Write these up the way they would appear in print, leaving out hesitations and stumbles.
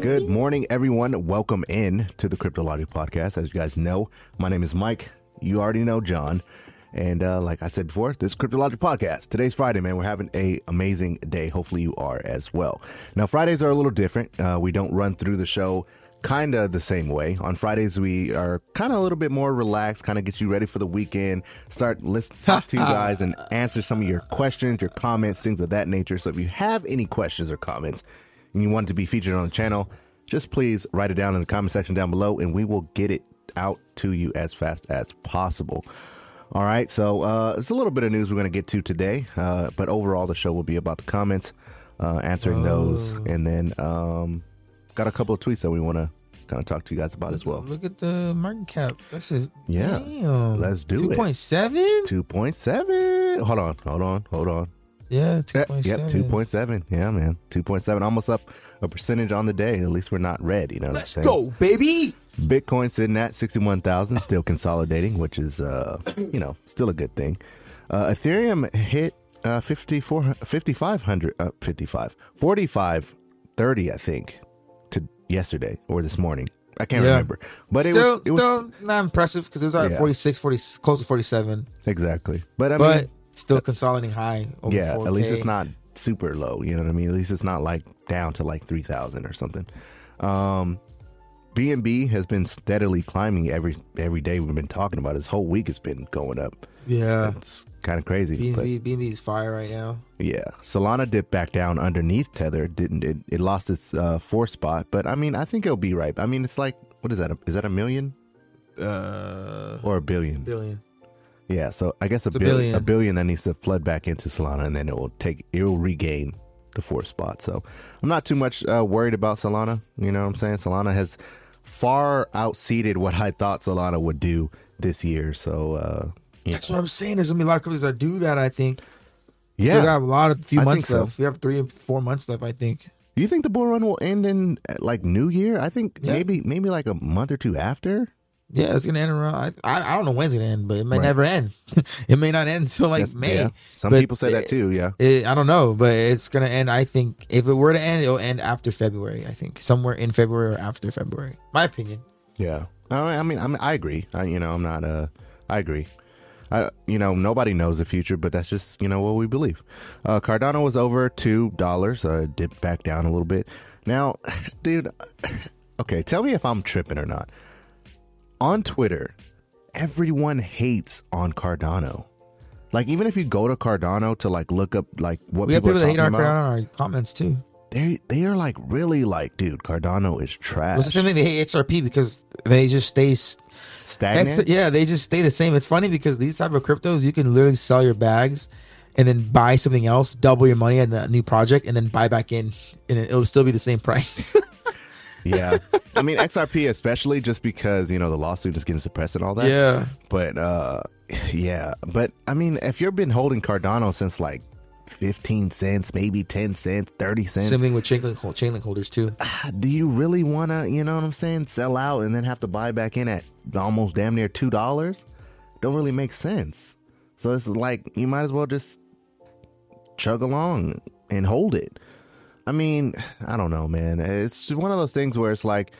Good morning, everyone. Welcome in to the Cryptologic Podcast. As you guys know, my name is Mike. You already know John. And like I said before, this is Cryptologic Podcast. Today's Friday, man. We're having an amazing day. Hopefully you are as well. Now, Fridays are a little different. We don't run through the show kind of the same way. On Fridays, we are kind of a little bit more relaxed, kind of get you ready for the weekend, talk to you guys and answer some of your questions, your comments, things of that nature. So if you have any questions or comments, and you want it to be featured on the channel, just please write it down in the comment section down below, and we will get it out to you as fast as possible. All right, so it's a little bit of news we're going to get to today, but overall the show will be about the comments, answering those, and then got a couple of tweets that we want to kind of talk to you guys about as well. Look at the market cap. That's just, yeah, damn. Let's do 2. It. 2.7? 2.7. Hold on. Yeah, 2.7. Yep, 2.7. Yeah, man. 2.7. Almost up a percentage on the day. At least we're not red, you know what I'm saying? Let's go, baby! Bitcoin sitting at 61,000, still consolidating, which is, still a good thing. Ethereum hit 4530, I think, to yesterday or this morning. I can't remember. But it was still not impressive because it was at 46, 40, close to 47. Exactly. But I mean... Still consolidating high over 4K. At least it's not super low, you know what I mean? At least it's not like down to like 3,000 or something. BNB has been steadily climbing every day. We've been talking about it. This whole week it's been going up. Yeah. It's kind of crazy. BNB is fire right now. Yeah. Solana dipped back down underneath Tether. It lost its fourth spot, but I mean, I think it'll be right. I mean, it's like, what is that? Is that a million? Or a billion? Billion. Yeah, so I guess a billion that needs to flood back into Solana, and then it will regain the fourth spot. So I'm not too much worried about Solana. You know what I'm saying? Solana has far outseeded what I thought Solana would do this year. So that's what I'm saying. There's gonna be a lot of companies that do that. I think. Yeah, we have a few months left. We have 3 or 4 months left, I think. You think the bull run will end in like New Year? I think maybe like a month or two after. Yeah, it's going to end around... I don't know when it's going to end, but it may never end. It may not end until, May. Yeah. Some people say that, too, yeah. I don't know, but it's going to end, I think... If it were to end, it'll end after February, I think. Somewhere in February or after February. My opinion. Yeah. I agree. I agree. Nobody knows the future, but that's just, what we believe. Cardano was over $2. Dipped back down a little bit. Now, dude... Okay, tell me if I'm tripping or not. On Twitter, everyone hates on Cardano. Like, even if you go to Cardano to look up what we people are talking about, we have people that hate on Cardano comments too. They are really dude, Cardano is trash. It's the same thing they hate XRP because they just stay stagnant. They just stay the same. It's funny because these type of cryptos, you can literally sell your bags and then buy something else, double your money on the new project, and then buy back in, and it'll still be the same price. Yeah, I mean XRP especially, just because the lawsuit is getting suppressed and all that. Yeah, but I mean, if you've been holding Cardano since 15 cents, maybe 10 cents, 30 cents, same thing with Chainlink holders too. Do you really want to, sell out and then have to buy back in at almost damn near $2? Don't really make sense. So it's like you might as well just chug along and hold it. I mean, I don't know, man. It's just one of those things where it's like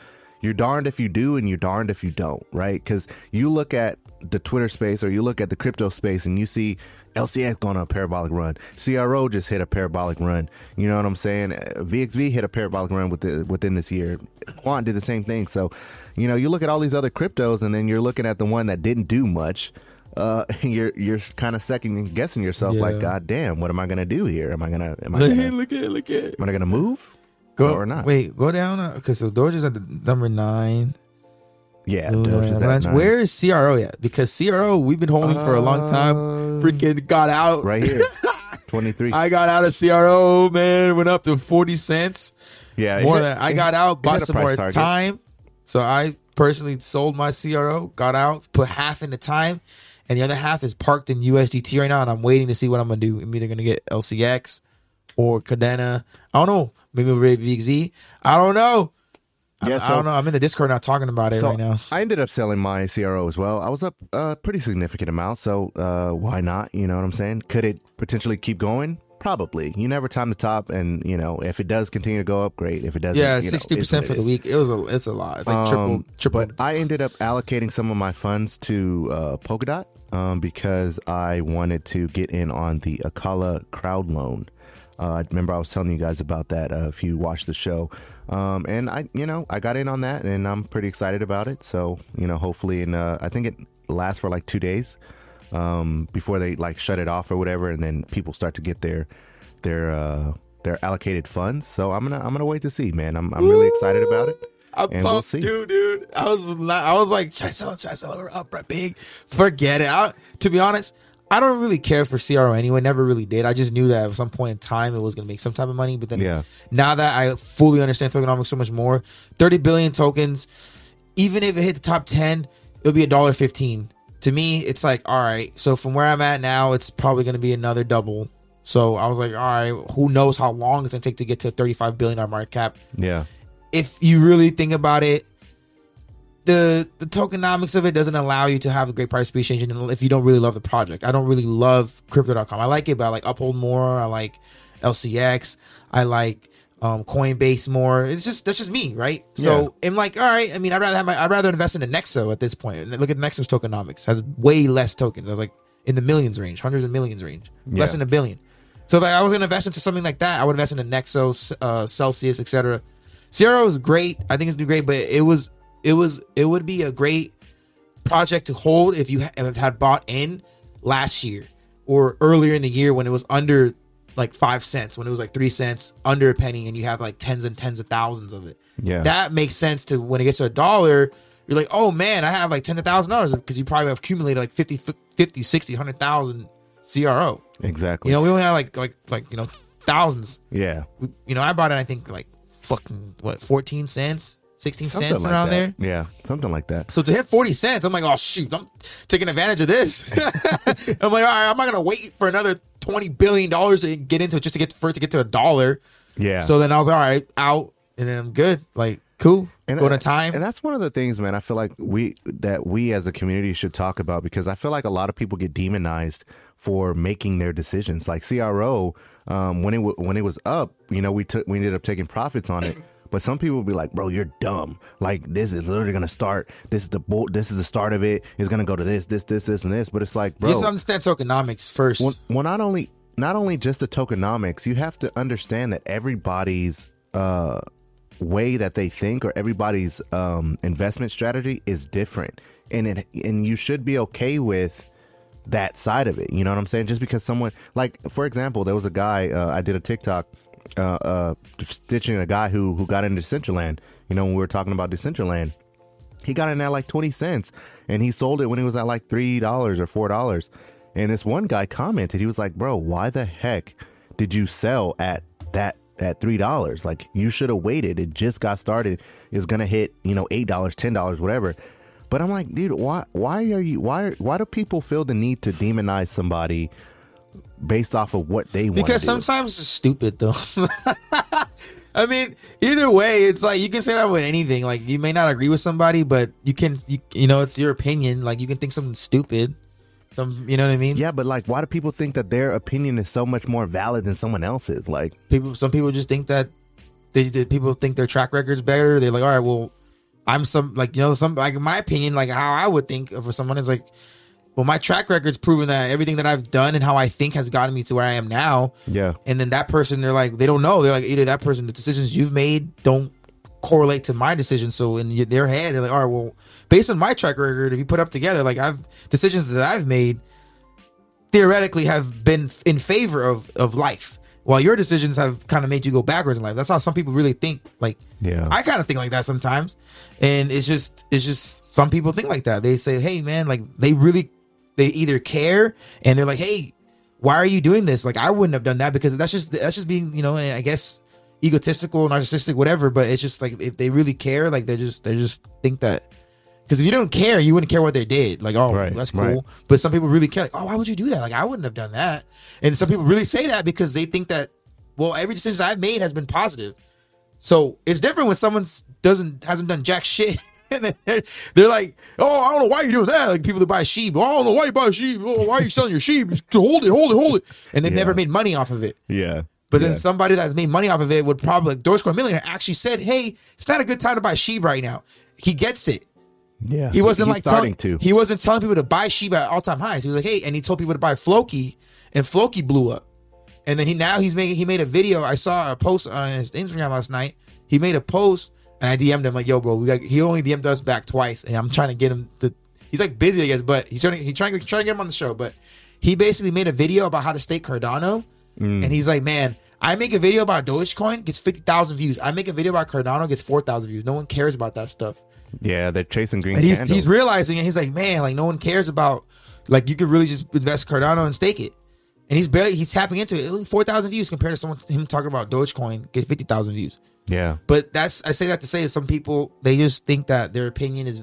you're darned if you do and you're darned if you don't, right? Because you look at the Twitter space or you look at the crypto space and you see LCX going on a parabolic run. CRO just hit a parabolic run. You know what I'm saying? VXV hit a parabolic run within this year. Quant did the same thing. So, you look at all these other cryptos and then you're looking at the one that didn't do much. You're kind of second guessing yourself, God damn, what am I gonna do here? Am I gonna Am I gonna move? Go or not? Wait, go down because the Doge is at the number 9. Yeah, Doge is where is CRO at? Because CRO, we've been holding for a long time. Freaking got out right here, 23. I got out of CRO, man. Went up to 40 cents. Yeah, more than I got out. Bought some more time. So I personally sold my CRO, got out, put half in the time, and the other half is parked in USDT right now. And I'm waiting to see what I'm gonna do. I'm either gonna get LCX or Kadena. I don't know. Maybe VXV. I don't know. Yeah, so, I don't know. I'm in the Discord now talking about it right now. I ended up selling my CRO as well. I was up a pretty significant amount, so why not? You know what I'm saying? Could it potentially keep going? Probably. You never time the top, and you know if it does continue to go up, great. If it doesn't, yeah, 60% for the week. It's a lot. It's like triple. But I ended up allocating some of my funds to Polkadot because I wanted to get in on the Akala crowd loan. I remember I was telling you guys about that if you watched the show. And I got in on that, and I'm pretty excited about it. So, you know, hopefully, and I think it lasts for like 2 days before they like shut it off or whatever, and then people start to get their allocated funds. So I'm gonna wait to see, man. I'm really excited about it. I'm pumped, we'll see. Dude. I was like, should I sell? We're up right big. Forget it. To be honest, I don't really care for CRO anyway. Never really did. I just knew that at some point in time it was going to make some type of money. But then now that I fully understand tokenomics so much more, 30 billion tokens, even if it hit the top 10, it'll be $1.15. To me, it's like, all right. So from where I'm at now, it's probably going to be another double. So I was like, all right, who knows how long it's going to take to get to a $35 billion market cap. Yeah. If you really think about it, the tokenomics of it doesn't allow you to have a great price appreciation if you don't really love the project. I don't really love crypto.com. I like it, but I like Uphold more. I like LCX. I like Coinbase more. It's just, that's just me, right? Yeah. So I'm like, all right, I mean, I'd rather invest in the Nexo at this point. And look at Nexo's tokenomics. It has way less tokens. I was like in the millions range, hundreds of millions range, less than a billion. So if I was going to invest into something like that, I would invest in the Nexo, Celsius, etc. CRO is great. I think it's been great, but it would be a great project to hold if you had bought in last year or earlier in the year when it was under like 5 cents, when it was like 3 cents, under a penny, and you have like tens and tens of thousands of it. Yeah, that makes sense. To when it gets to $1, you're like, oh man, I have like $10,000, because you probably have accumulated like 50, 60, 100,000 CRO. Exactly. You know, we only had like you know, thousands. Yeah. You know, I bought it, I think like fucking 14 cents. 16 something cents like around that. There. Yeah, something like that. So to hit 40 cents, I'm like, oh, shoot, I'm taking advantage of this. I'm like, all right, I'm not going to wait for another $20 billion to get into it just to get to $1. Yeah. So then I was like, all right, out, and then I'm good. Like, cool. And go to time. And that's one of the things, man, I feel like we as a community should talk about, because I feel like a lot of people get demonized for making their decisions. Like CRO, when it was up, you know, we ended up taking profits on it. But some people will be like, bro, you're dumb. Like, this is literally going to start. This is the start of it. It's going to go to this, and this. But it's like, bro, you have to understand tokenomics first. Well, not only just the tokenomics, you have to understand that everybody's way that they think, or everybody's investment strategy is different. And you should be okay with that side of it. You know what I'm saying? Just because someone, like, for example, there was a guy, I did a TikTok, stitching a guy who got into Decentraland. You know, when we were talking about Decentraland, he got in at like 20 cents and he sold it when it was at like $3 or $4. And this one guy commented, he was like, bro, why the heck did you sell at $3? Like, you should have waited. It just got started. It's going to hit, you know, $8, $10, whatever. But I'm like, dude, why do people feel the need to demonize somebody based off of what they want? Because sometimes it's stupid, though. I mean, either way, it's like, you can say that with anything. Like, you may not agree with somebody, but you can, you know, it's your opinion. Like, you can think something stupid. You know what I mean? Yeah, but like, why do people think that their opinion is so much more valid than someone else's? Like, some people just think that people think their track record's better. They're like, all right, well, I'm some, like, you know, some, like, my opinion, like how I would think for someone is like, well, my track record's proven that everything that I've done and how I think has gotten me to where I am now. Yeah. And then that person, they're like, they don't know. They're like, either that person, the decisions you've made don't correlate to my decisions. So in their head, they're like, all right, well, based on my track record, if you put up together, like, I've decisions that I've made theoretically have been in favor of life. while your decisions have kind of made you go backwards in life. That's how some people really think. Like, yeah, I kind of think like that sometimes. And it's just some people think like that. They say, hey, man, like they either care and they're like, hey, why are you doing this? Like, I wouldn't have done that, because that's just being, you know, I guess egotistical, narcissistic, whatever. But it's just like, if they really care, like they just think that. Because if you don't care, you wouldn't care what they did. Like, oh, right, that's cool. Right. But some people really care. Like, oh, why would you do that? Like, I wouldn't have done that. And some people really say that because they think that, well, every decision I've made has been positive. So it's different when someone hasn't done jack shit. And they're like, oh, I don't know why you're doing that. Like people that buy sheep. Oh, I don't know why you buy sheep. Oh, why are you selling your sheep? Hold it. And they've never made money off of it. Yeah. But then somebody that's made money off of it would probably, like Dogecoin Millionaire actually said, hey, it's not a good time to buy sheep right now. He gets it. Yeah, he wasn't like he wasn't telling people to buy Shiba at all time highs. He was like, hey, and he told people to buy Floki, and Floki blew up. And then he made a video. I saw a post on his Instagram last night. He made a post, and I DM'd him like, yo, bro, he only DM'd us back twice, and I'm trying to get him to. He's like busy, I guess, but he's trying to get him on the show. But he basically made a video about how to stake Cardano, and he's like, man, I make a video about Dogecoin, gets 50,000 views. I make a video about Cardano, gets 4,000 views. No one cares about that stuff. Yeah, they're chasing green and he's realizing it. He's like, man, like no one cares about, like you could really just invest Cardano and stake it. And he's tapping into it. Only 4,000 views compared to him talking about Dogecoin, get 50,000 views. Yeah. But I say that to say that some people, they just think that their opinion is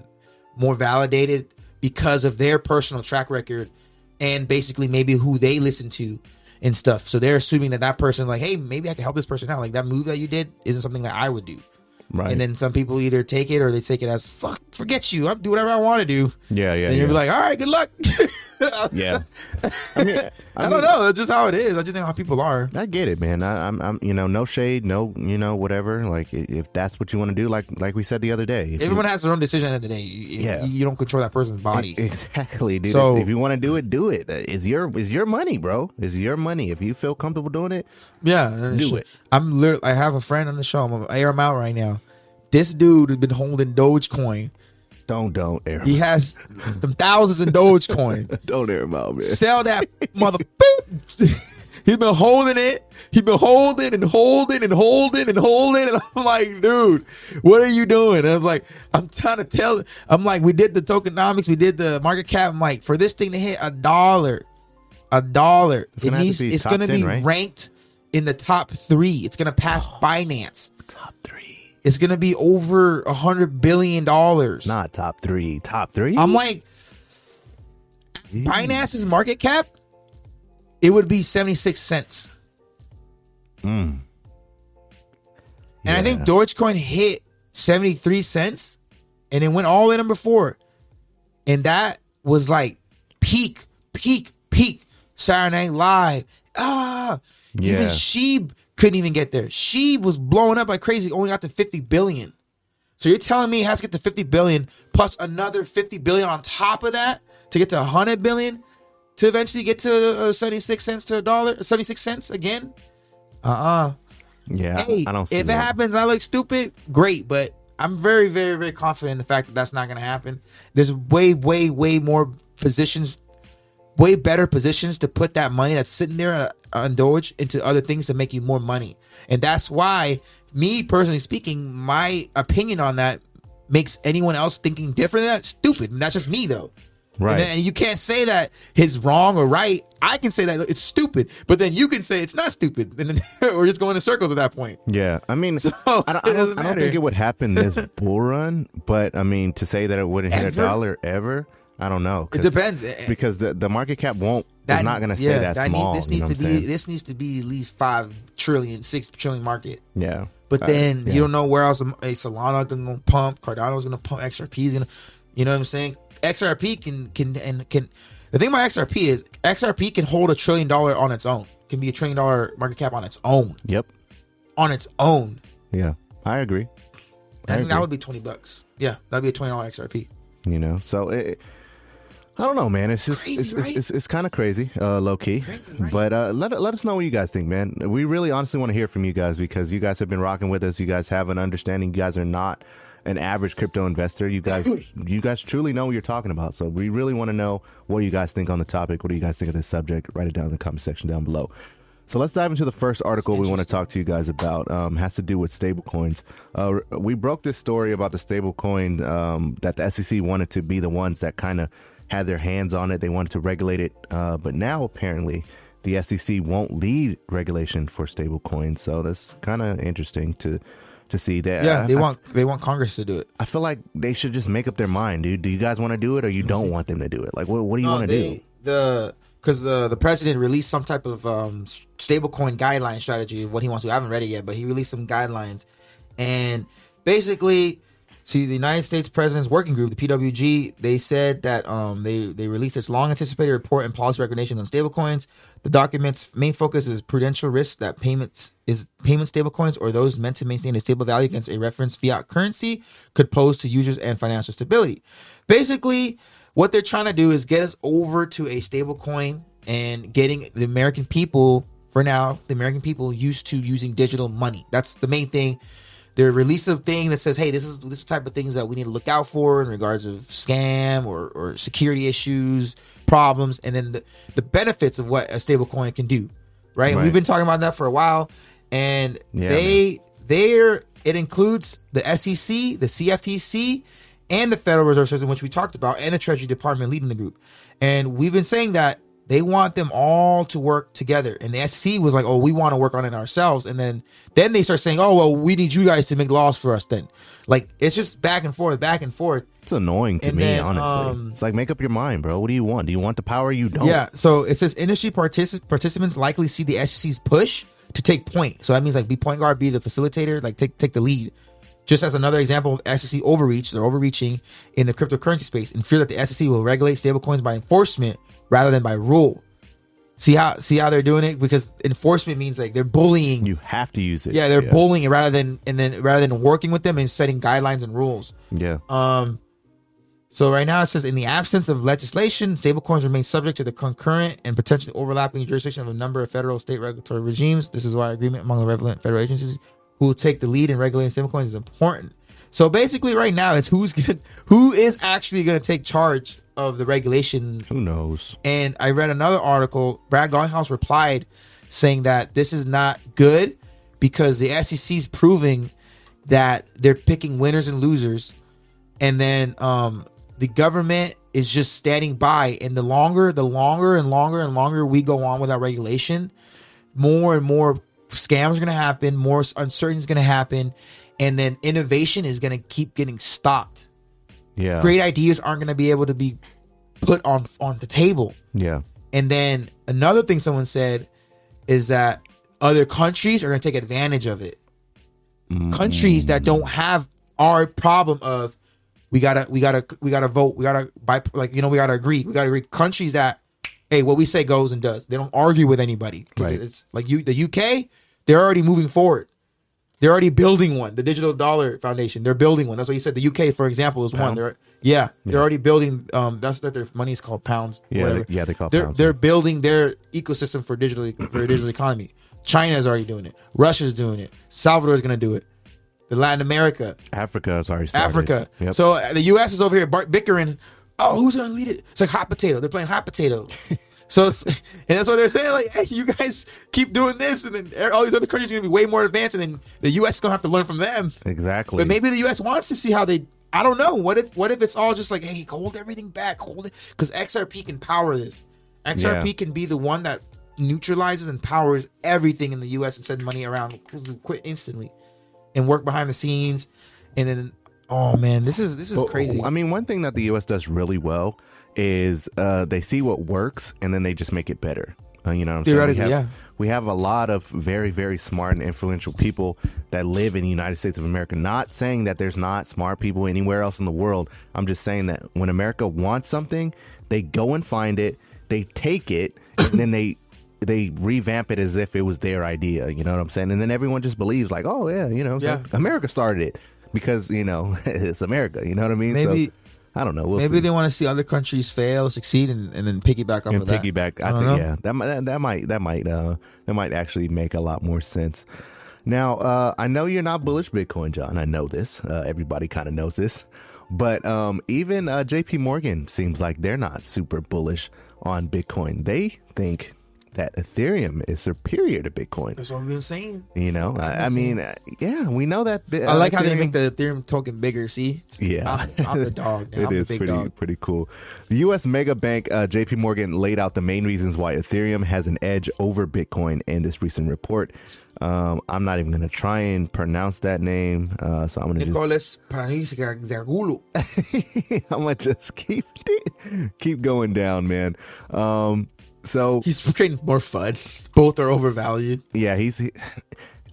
more validated because of their personal track record and basically maybe who they listen to and stuff. So they're assuming that person like, hey, maybe I can help this person out. Like that move that you did isn't something that I would do. Right. And then some people either take it or they take it as fuck, forget you, I'll do whatever I want to do. Yeah. And you'll be like, all right, good luck. Yeah. I mean, don't know. That's just how it is. I just think how people are. I get it, man. I'm you know, no shade, no, you know, whatever. Like if that's what you want to do, like we said the other day. Everyone has their own decision at the end of the day. You don't control that person's body. Exactly, dude. So, if you want to do it, do it. It's your money, bro. It's your money. If you feel comfortable doing it, do it. I have a friend on the show. I'm gonna air him out right now. This dude has been holding Dogecoin. Don't air him. He has some thousands in Dogecoin. Don't air him out, man. Sell that mother. He's been holding it. He's been holding. And I'm like, dude, what are you doing? And I was like, I'm trying to tell. I'm like, we did the tokenomics. We did the market cap. I'm like, for this thing to hit $1, it's going to be ranked in the top 3. It's going to pass Binance. Top 3. It's going to be over $100 billion. Not top 3. Top 3? I'm like, Binance's market cap, it would be 76 cents. Yeah. And I think Dogecoin hit 73 cents and it went all the way number 4. And that was like peak. Saturday Night Live. Even Sheeb couldn't even get there. She was blowing up like crazy. Only got to 50 billion. So you're telling me it has to get to 50 billion plus another 50 billion on top of that to get to 100 billion to eventually get to 76 cents to $1, 76 cents again? Yeah, hey, I don't see if that. It happens, I look stupid. Great, but I'm very, very, very confident in the fact that that's not going to happen. There's way more positions, way better positions to put that money that's sitting there on Doge into other things to make you more money. And that's why, me personally speaking, my opinion on that makes anyone else thinking different than that stupid. And that's just me, though. Right. And you can't say that it's wrong or right. I can say that it's stupid, but then you can say it's not stupid. And then we're just going in circles at that point. Yeah. I mean, so, I don't think it would happen this bull run, but I mean, to say that it wouldn't hit $1 ever. I don't know. It depends, because the market cap won't. It's not going to stay that small. This needs to be at least 5 trillion, 6 trillion market. Yeah, but then you don't know where else. Solana going to pump. Cardano's going to pump. XRP is going to. You know what I'm saying? XRP can. The thing about XRP is XRP can hold $1 trillion on its own. Can be $1 trillion market cap on its own. Yep. On its own. Yeah, I agree. I think that would be $20. Yeah, that'd be a $20 XRP. You know, so it. I don't know, man. It's just crazy, it's kind of crazy, low key. Crazy, right? But let us know what you guys think, man. We really honestly want to hear from you guys, because you guys have been rocking with us. You guys have an understanding. You guys are not an average crypto investor. You guys truly know what you're talking about. So we really want to know what you guys think on the topic. What do you guys think of this subject? Write it down in the comment section down below. So let's dive into the first article we want to talk to you guys about. Has to do with stablecoins. We broke this story about the stablecoin that the SEC wanted to be the ones that kind of had their hands on it. They wanted to regulate it, but now apparently the SEC won't lead regulation for stablecoins. So that's kind of interesting to see that. Yeah, they want Congress to do it. I feel like they should just make up their mind, dude. Do you guys want to do it, or you don't want them to do it? Like, what do you want to do? Because the president released some type of stablecoin guideline strategy of what he wants to do. I haven't read it yet, but he released some guidelines. And basically, see, the United States President's Working Group, the PWG, they said that they released its long-anticipated report and policy recommendations on stablecoins. The document's main focus is prudential risks that payment stablecoins or those meant to maintain a stable value against a reference fiat currency could pose to users and financial stability. Basically, what they're trying to do is get us over to a stable coin and getting the American people, for now, the American people used to using digital money. That's the main thing. They're releasing a thing that says, hey, this is the type of things that we need to look out for in regards of scam or security issues, problems, and then the benefits of what a stable coin can do. Right? We've been talking about that for a while. And it includes the SEC, the CFTC, and the Federal Reserve System, which we talked about, and the Treasury Department leading the group. And we've been saying that they want them all to work together. And the SEC was like, oh, we want to work on it ourselves. And then they start saying, oh, well, we need you guys to make laws for us then. Like, it's just back and forth. It's annoying to me, honestly. It's like, make up your mind, bro. What do you want? Do you want the power? You don't. Yeah, so it says industry participants likely see the SEC's push to take point. So that means, like, be point guard, be the facilitator, like, take the lead. Just as another example of SEC overreach, they're overreaching in the cryptocurrency space and fear that the SEC will regulate stablecoins by enforcement rather than by rule. See how they're doing it? Because enforcement means like they're bullying. You have to use it. Yeah, they're bullying it rather than working with them and setting guidelines and rules. Yeah. So right now it says in the absence of legislation, stablecoins remain subject to the concurrent and potentially overlapping jurisdiction of a number of federal state regulatory regimes. This is why agreement among the relevant federal agencies who will take the lead in regulating stablecoins is important. So basically, right now, it's who is actually going to take charge of the regulation. Who knows? And I read another article. Brad Gonghouse replied saying that this is not good because the SEC is proving that they're picking winners and losers, and then the government is just standing by. And the longer and longer we go on without regulation, more and more scams are going to happen, more uncertainty is going to happen, and then innovation is going to keep getting stopped. Yeah, great ideas aren't going to be able to be put on the table. Yeah, and then another thing someone said is that other countries are going to take advantage of it. Mm-hmm. Countries that don't have our problem of we gotta vote, we gotta buy, like, you know, we gotta agree. Countries that, hey, what we say goes and does. They don't argue with anybody. Right. It's like the UK, they're already moving forward. They're already building one. The Digital Dollar Foundation, they're building one. That's what you said. The UK, for example, is one. They're already building. That's what their money is called, pounds. Pounds. They're building their ecosystem for a digital economy. China is already doing it. Russia's doing it. Salvador is going to do it. The Latin America, Africa is already started. Yep. So the US is over here bickering. Oh, who's gonna lead it? It's like hot potato. They're playing hot potato. And that's what they're saying. Like, hey, you guys keep doing this, and then all these other countries are gonna be way more advanced, and then the U.S. is gonna have to learn from them. Exactly. But maybe the U.S. wants to see how they. I don't know. What if it's all just like, hey, hold everything back, hold it, because XRP can power this. XRP can be the one that neutralizes and powers everything in the U.S. and send money around, quit instantly, and work behind the scenes, and then. Oh man, this is crazy. I mean, one thing that the U.S. does really well is they see what works and then they just make it better. You know what I'm saying? We have a lot of very, very smart and influential people that live in the United States of America. Not saying that there's not smart people anywhere else in the world. I'm just saying that when America wants something, they go and find it, they take it, and then they revamp it as if it was their idea. You know what I'm saying? And then everyone just believes like, oh yeah, you know, so America started it. Because, you know, it's America, you know what I mean? Maybe, so, I don't know. Maybe they want to see other countries fail, succeed, and then piggyback off of that. That might actually make a lot more sense. Now, I know you're not bullish Bitcoin, John. I know this. Everybody kind of knows this. But even JP Morgan seems like they're not super bullish on Bitcoin. They think that Ethereum is superior to Bitcoin. That's what I've been saying. You know, I mean, yeah, we know that. I like Ethereum, how they make the Ethereum token bigger. See, I'm the dog. Now. It I'm is big pretty dog. Pretty cool. The U.S. mega bank JP Morgan laid out the main reasons why Ethereum has an edge over Bitcoin in this recent report. I'm not even going to try and pronounce that name. So I'm going to just keep going down, man. So he's creating more FUD. Both are overvalued. Yeah,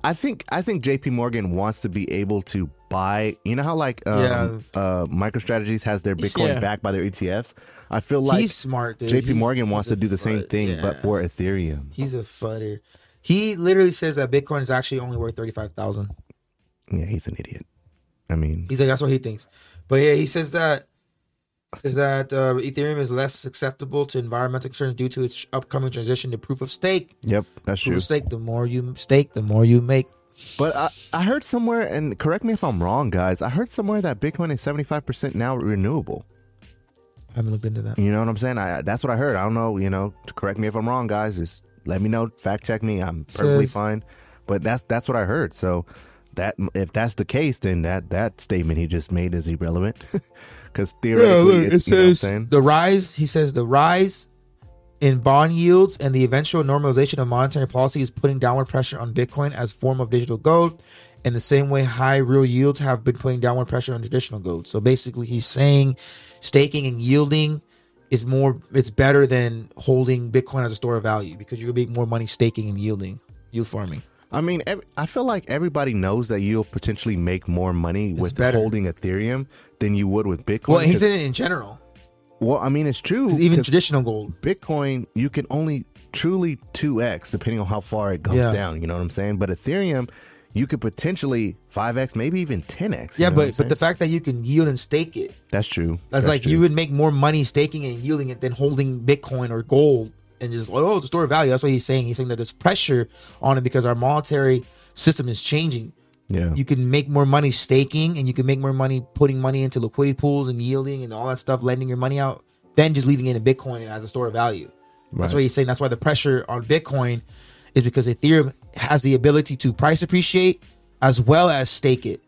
I think JP Morgan wants to be able to buy, you know how like MicroStrategies has their Bitcoin backed by their ETFs? I feel like he's smart, dude. JP Morgan wants to do the same thing but for Ethereum. He's a fudder. He literally says that Bitcoin is actually only worth $35,000. Yeah, he's an idiot. I mean, he's like, that's what he thinks. But yeah, he says that Ethereum is less susceptible to environmental concerns due to its upcoming transition to proof of stake. Yep, that's true. Proof of stake, the more you stake, the more you make. But I heard somewhere, and correct me if I'm wrong, guys, I heard somewhere that Bitcoin is 75% now renewable. I haven't looked into that. You know what I'm saying? That's what I heard. I don't know, you know, correct me if I'm wrong, guys. Just let me know. Fact check me. I'm perfectly fine. But that's what I heard. So that if that's the case, then that statement he just made is irrelevant. Because theoretically, the rise in bond yields and the eventual normalization of monetary policy is putting downward pressure on Bitcoin as form of digital gold. In the same way, high real yields have been putting downward pressure on traditional gold. So basically, he's saying staking and yielding it's better than holding Bitcoin as a store of value because you're gonna make more money staking and yielding, yield farming. I mean, I feel like everybody knows that you'll potentially make more money with holding Ethereum than you would with Bitcoin. Well, he's in general. Well, I mean, it's true. Even traditional gold. Bitcoin, you can only truly 2x depending on how far it goes down. You know what I'm saying? But Ethereum, you could potentially 5x, maybe even 10x. Yeah, but the fact that you can yield and stake it. That's true. That's like true. You would make more money staking and yielding it than holding Bitcoin or gold. And just the store of value. That's what he's saying. He's saying that there's pressure on it because our monetary system is changing. Yeah, you can make more money staking, and you can make more money putting money into liquidity pools and yielding and all that stuff, lending your money out, than just leaving it in Bitcoin as a store of value. Right. That's what he's saying. That's why the pressure on Bitcoin is because Ethereum has the ability to price appreciate as well as stake it,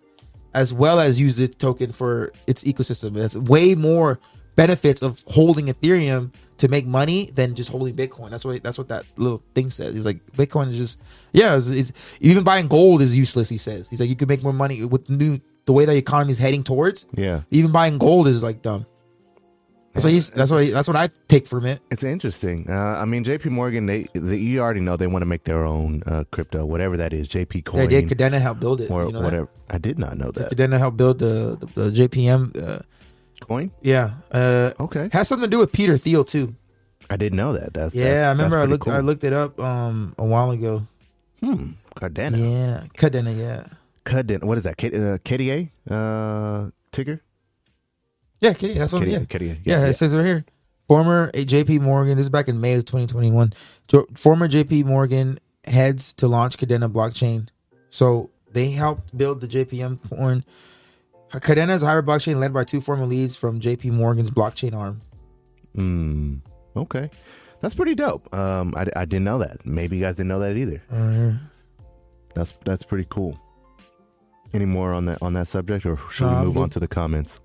as well as use the token for its ecosystem. That's way more benefits of holding Ethereum to make money than just holding Bitcoin. That's what that little thing says. He's like, Bitcoin is just, even buying gold is useless, he says. He's like, you could make more money with the way that the economy is heading towards. Yeah. Even buying gold is like dumb. That's what I take from it. It's interesting. I mean, JP Morgan, you already know they want to make their own crypto, whatever that is, JP Coin. They did. Kadena helped build it. Or you know whatever. That? I did not know that. Kadena helped build the JPM Coin? Yeah. Okay. Has something to do with Peter Thiel too. I didn't know that. I remember I looked it up a while ago. Cardano. Yeah. Kadena, yeah. Kadena. What is that? KDA? Ticker? Yeah, KDA. That's what KDA. Yeah. KDA. Yeah, it says right here. Former JP Morgan, this is back in May of 2021. Former JP Morgan heads to launch Kadena blockchain. So they helped build the JPM Coin. Kadena is a hybrid blockchain led by two former leads from JP Morgan's blockchain arm. Okay. That's pretty dope. I didn't know that. Maybe you guys didn't know that either. That's pretty cool. Any more on that subject, or should we move on to the comments?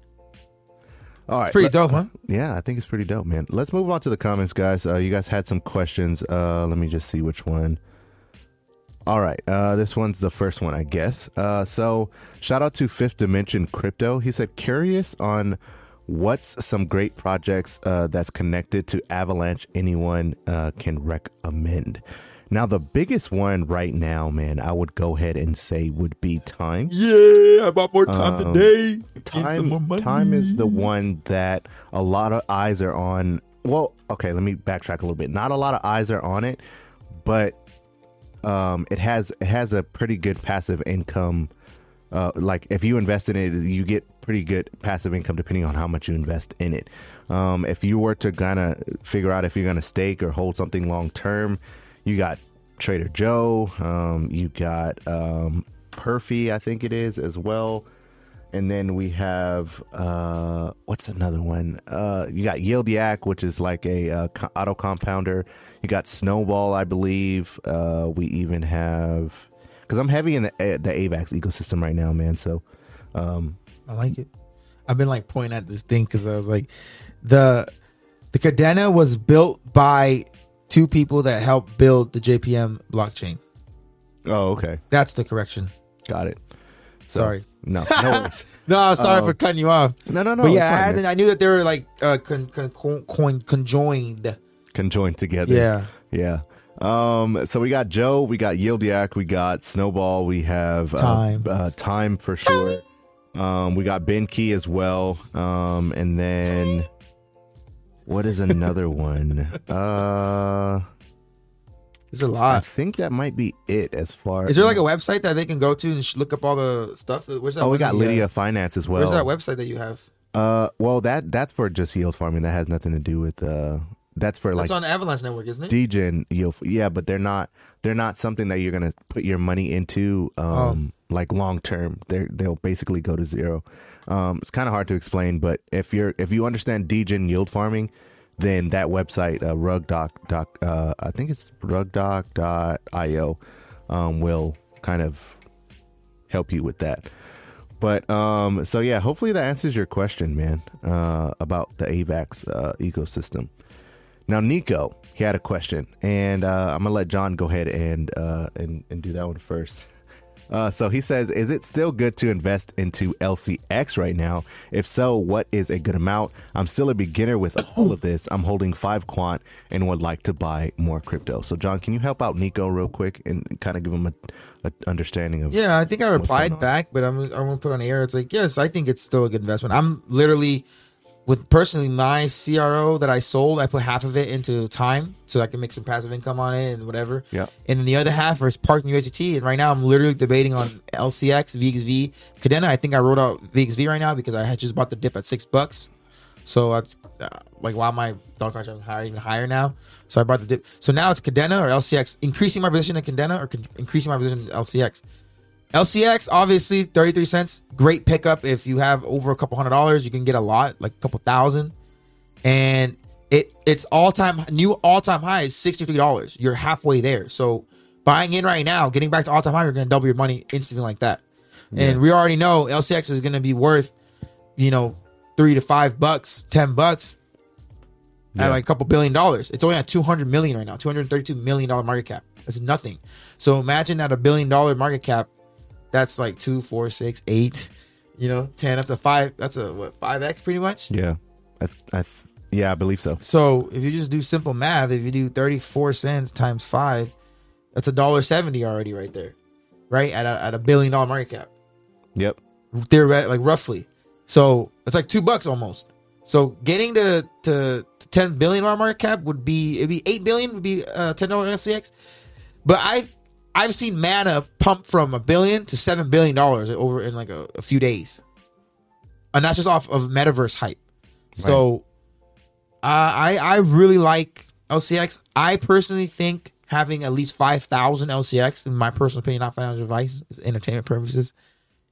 All right. Pretty dope, huh? Yeah, I think it's pretty dope, man. Let's move on to the comments, guys. You guys had some questions. Let me just see which one. All right, this one's the first one, I guess. So shout out to Fifth Dimension Crypto. He said, curious on what's some great projects that's connected to Avalanche anyone can recommend. Now, the biggest one right now, man, I would go ahead and say would be Time. Yeah, I bought more Time today. Time is the one that a lot of eyes are on. Well, okay, let me backtrack a little bit. Not a lot of eyes are on it, but it has a pretty good passive income. Like if you invest in it, you get pretty good passive income depending on how much you invest in it. If you were to kind of figure out if you're going to stake or hold something long term, you got Trader Joe, you got Perfy, I think it is as well. And then we have, what's another one? You got Yieldiac, which is like a auto compounder. You got Snowball, I believe. We even have, because I'm heavy in the AVAX ecosystem right now, man. So I like it. I've been like pointing at this thing because I was like, the Kadena was built by two people that helped build the JPM blockchain. Oh, okay. That's the correction. Got it. So, sorry. No worries. No, sorry for cutting you off. No. But yeah, I knew that they were like conjoined together. Yeah. So we got Joe, we got Yieldiac, we got Snowball, we have Time for sure. We got Ben Key as well. And then what is another one? There's a lot. I think that might be it as far. Is there like a website that they can go to and look up all the stuff? Where's that? Oh, we got Lydia Finance as well. Where's that website that you have? Well, that's for just yield farming. That has nothing to do with that's for like. That's on Avalanche Network, isn't it? DGen yield, yeah, but they're not something that you're gonna put your money into like long term. They'll basically go to zero. It's kind of hard to explain, but if you understand DGen yield farming. Then that website, I think it's rugdoc.io, will kind of help you with that. But so yeah, hopefully that answers your question, man, about the AVAX ecosystem. Now, Nico, he had a question, and I'm gonna let John go ahead and do that one first. So he says, is it still good to invest into LCX right now? If so, what is a good amount? I'm still a beginner with all of this. I'm holding 5 quant and would like to buy more crypto. So, John, can you help out Nico real quick and kind of give him a understanding of? Yeah, I think I replied back, but I'm going to put on air. It's like, yes, I think it's still a good investment. I'm literally with personally my CRO that I sold. I put half of it into time so I can make some passive income on it and whatever. Yeah. And then the other half is parking USDT. And right now I'm literally debating on LCX, VXV, Kadena. I think I rolled out VXV right now because I had just bought the dip at $6. So it's like, why am I dog contract higher, even higher now? So I bought the dip. So now it's Kadena or LCX, increasing my position in Kadena or increasing my position in LCX. LCX, obviously, 33 cents. Great pickup. If you have over a couple $100s, you can get a lot, like a couple $1,000. And it's all-time high is $63. You're halfway there. So buying in right now, getting back to all-time high, you're going to double your money instantly like that. Yeah. And we already know LCX is going to be worth, $3 to $5, $10 at like a couple $1 billion. It's only at $200 million right now, $232 million market cap. That's nothing. So imagine at $1 billion market cap. That's like 2, 4, 6, 8, 10. That's a 5. That's a 5x pretty much. Yeah, I believe so. So if you just do simple math, if you do 34 cents times 5, that's $1.70 already right there, right at a $1 billion market cap. Yep, theoretically, like roughly. So it's like $2 almost. So getting to $10 billion market cap would be $8 billion would be $10 LCX, but I've seen Mana pump from $1 billion to $7 billion over in like a few days, and that's just off of metaverse hype. Right. So, I really like LCX. I personally think having at least 5,000 LCX, in my personal opinion, not financial advice, it's entertainment purposes,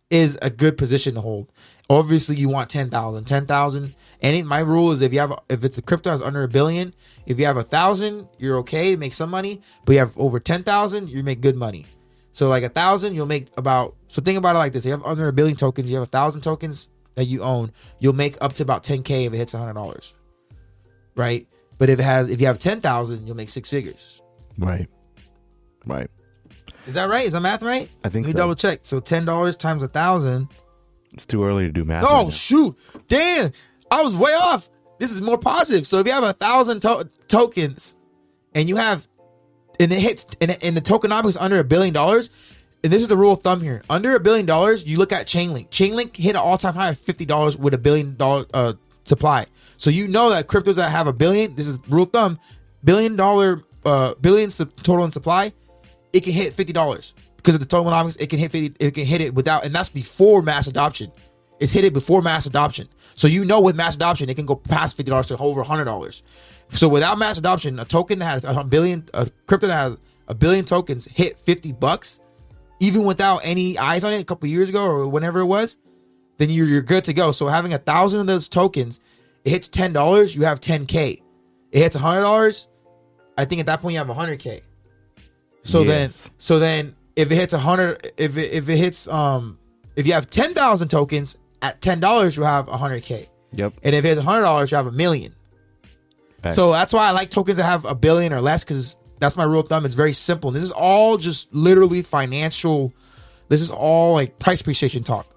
is a good position to hold. Obviously, you want 10,000. 10,000. And my rule is if it's a crypto that's under $1 billion, if you have 1,000, you're okay, make some money. But you have over 10,000, you make good money. So like 1,000, you'll make about. So think about it like this: you have under $1 billion tokens, you have 1,000 tokens that you own, you'll make up to about $10,000 if it hits $100, right? But if you have 10,000, you'll make 6 figures. Right. Is that right? Is the math right? I think. Let me double check. So $10 times 1,000. It's too early to do math. Oh, right, shoot! Damn. I was way off. This is more positive. So if you have 1,000 tokens and you have, and it hits, and the tokenomics under $1 billion, and this is the rule of thumb here, under $1 billion, you look at Chainlink. Chainlink hit an all-time high of $50 with $1 billion supply. So you know that cryptos that have $1 billion, this is rule of thumb, billion total in supply, it can hit $50 because of the tokenomics. It can hit it without, and that's before mass adoption. It's hit it before mass adoption. So you know with mass adoption, it can go past $50 to over $100. So without mass adoption, a token that has a crypto that has 1 billion tokens hit $50, even without any eyes on it a couple years ago or whenever it was, then you're good to go. So having 1,000 of those tokens, it hits $10, you have 10K. It hits $100, I think at that point you have 100K. So yes. then if it hits 100, if it hits if you have 10,000 tokens at $10, you have 100K. Yep. And if it hits $100, you have $1 million. Back. So that's why I like tokens that have $1 billion or less, because that's my rule of thumb. It's very simple. And this is all just literally financial. This is all like price appreciation talk.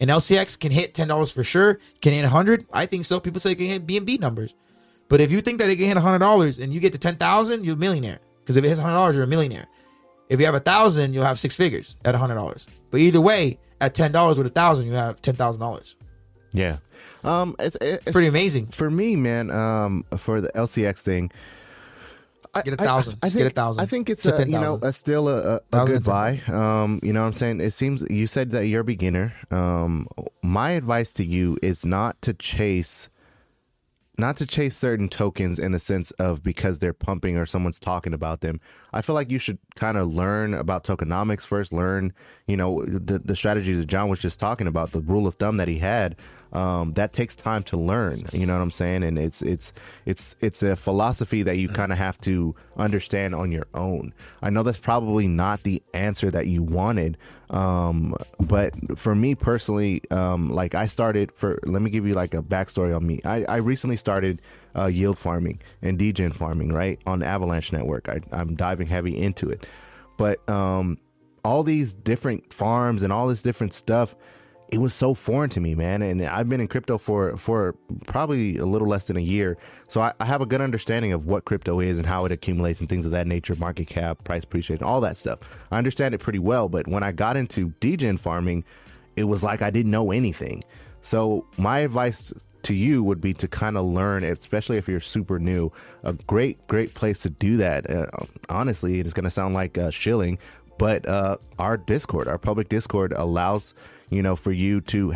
And LCX can hit $10 for sure. Can hit 100? I think so. People say it can hit BNB numbers. But if you think that it can hit $100 and you get to 10,000, you're a millionaire. Because if it hits $100, you're a millionaire. If you have 1,000, you'll have six figures at $100. But either way, at $10 with 1,000, you have $10,000. Yeah. It's pretty amazing. For me, man, for the LCX thing, Get a thousand. I think it's a, you know, still a good buy. You know what I'm saying? It seems you said that you're a beginner. My advice to you is not to chase certain tokens in the sense of because they're pumping or someone's talking about them. I feel like you should kind of learn about tokenomics first. Learn, you know, the strategies that John was just talking about, the rule of thumb that he had. That takes time to learn. You know what I'm saying? And it's a philosophy that you kind of have to understand on your own. I know that's probably not the answer that you wanted, but for me personally, like I started for. Let me give you like a backstory on me. I recently started yield farming and degen farming right on the Avalanche network. I'm diving heavy into it, but all these different farms and all this different stuff. It was so foreign to me, man. And I've been in crypto for probably a little less than a year. So I have a good understanding of what crypto is and how it accumulates and things of that nature, market cap, price appreciation, all that stuff. I understand it pretty well. But when I got into degen farming, it was like I didn't know anything. So my advice to you would be to kind of learn, especially if you're super new, a great, great place to do that. Honestly, it's going to sound like shilling, but our Discord, our public Discord allows... you know, for you to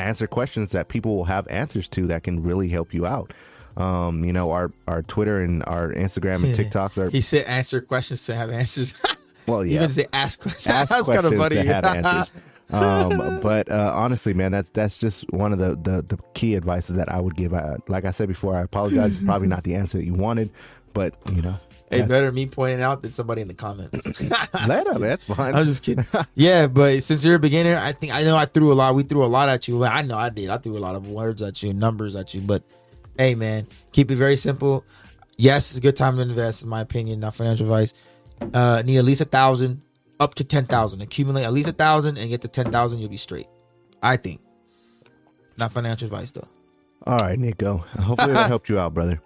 answer questions that people will have answers to that can really help you out. You know, our Twitter and our Instagram and TikToks are... He said answer questions to have answers. Well, yeah. He didn't say ask questions. That's kind of funny. To have answers. But honestly, man, that's just one of the key advices that I would give. Like I said before, I apologize. It's probably not the answer that you wanted, but, you know... Hey, yes. Better me pointing out than somebody in the comments. That's fine. I'm just kidding. Yeah, but since you're a beginner, we threw a lot at you. I know I did. I threw a lot of words at you, numbers at you. But, hey, man, keep it very simple. Yes, it's a good time to invest, in my opinion, not financial advice. Need at least 1,000 up to 10,000. Accumulate at least 1,000 and get to 10,000, you'll be straight. I think. Not financial advice, though. All right, Nico. Hopefully that helped you out, brother.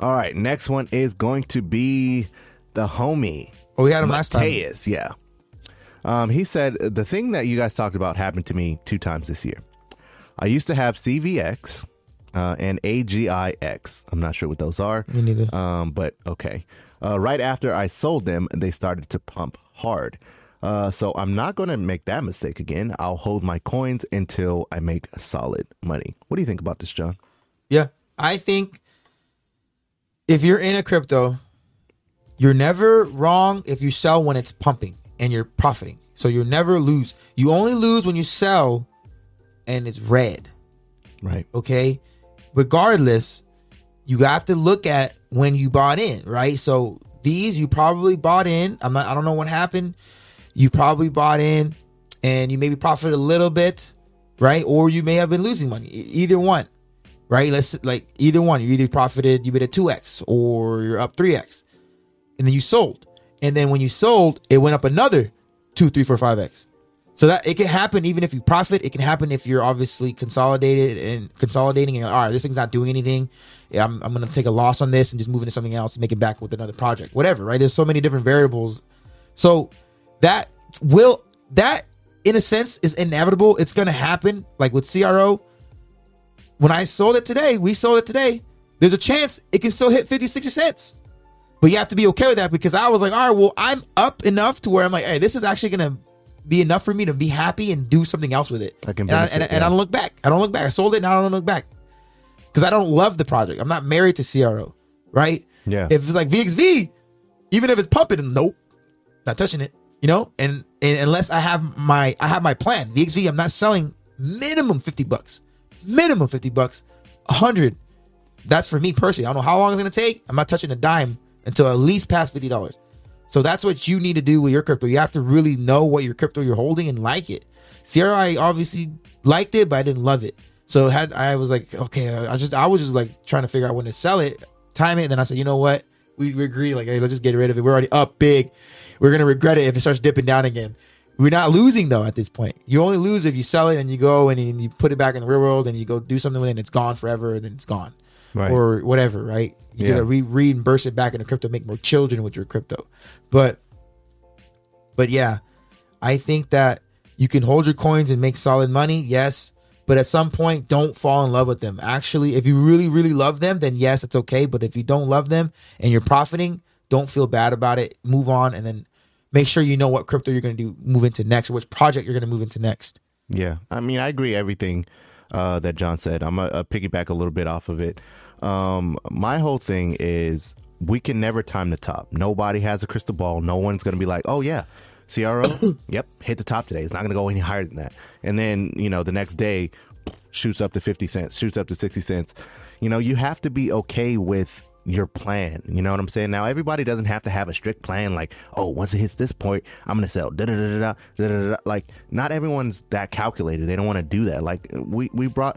All right, next one is going to be the homie. Oh, we had him last time. Yeah. He said, the thing that you guys talked about happened to me 2 times this year. I used to have CVX and AGIX. I'm not sure what those are. Me neither. But okay. Right after I sold them, they started to pump hard. So I'm not going to make that mistake again. I'll hold my coins until I make solid money. What do you think about this, John? Yeah, I think... if you're in a crypto, you're never wrong if you sell when it's pumping and you're profiting. So you never lose. You only lose when you sell and it's red. Right. Okay. Regardless, you have to look at when you bought in, right? So these you probably bought in. I don't know what happened. You probably bought in and you maybe profited a little bit, right? Or you may have been losing money. Either one. Right? Let's like either one. You either profited, you bid at 2x or you're up 3x. And then you sold. And then when you sold, it went up another 2, 3, 4, 5x. So that it can happen even if you profit. It can happen if you're obviously consolidating and all right, this thing's not doing anything. Yeah, I'm going to take a loss on this and just move into something else and make it back with another project. Whatever, right? There's so many different variables. So that in a sense is inevitable. It's going to happen. Like with CRO, when I sold it today, there's a chance it can still hit 50, 60 cents. But you have to be okay with that because I was like, all right, well, I'm up enough to where I'm like, hey, this is actually going to be enough for me to be happy and do something else with it. And I don't look back. I sold it and I don't look back because I don't love the project. I'm not married to CRO, right? Yeah. If it's like VXV, even if it's pumping, nope, not touching it, you know? And unless I have my plan, VXV, I'm not selling minimum 50 bucks, minimum 50 bucks, 100. That's for me personally. I don't know how long it's going to take. I'm not touching a dime until at least past $50. So that's what you need to do with your crypto. You have to really know what your crypto you're holding and like it. CRO, I obviously liked it, but I didn't love it. So I was like, okay, I was just like trying to figure out when to sell it, time it. And then I said, you know what? We agree. Like, hey, let's just get rid of it. We're already up big. We're going to regret it if it starts dipping down again. We're not losing though at this point. You only lose if you sell it and you go and you put it back in the real world and you go do something with it and it's gone forever and then it's gone. Right. Or whatever, right? You gotta reimburse it back into crypto, make more children with your crypto. But yeah, I think that you can hold your coins and make solid money, yes. But at some point, don't fall in love with them. Actually, if you really, really love them, then yes, it's okay. But if you don't love them and you're profiting, don't feel bad about it. Move on and then make sure you know what crypto you're gonna do, move into next, or which project you're gonna move into next. Yeah, I mean, I agree everything that John said. I'm gonna piggyback a little bit off of it. My whole thing is we can never time the top. Nobody has a crystal ball. No one's going to be like, oh yeah, CRO, yep, hit the top today. It's not going to go any higher than that. And then, you know, the next day shoots up to 50 cents, shoots up to 60 cents. You know, you have to be okay with your plan. You know what I'm saying? Now, everybody doesn't have to have a strict plan like, oh, once it hits this point, I'm going to sell. Like, not everyone's that calculated. They don't want to do that. Like, we brought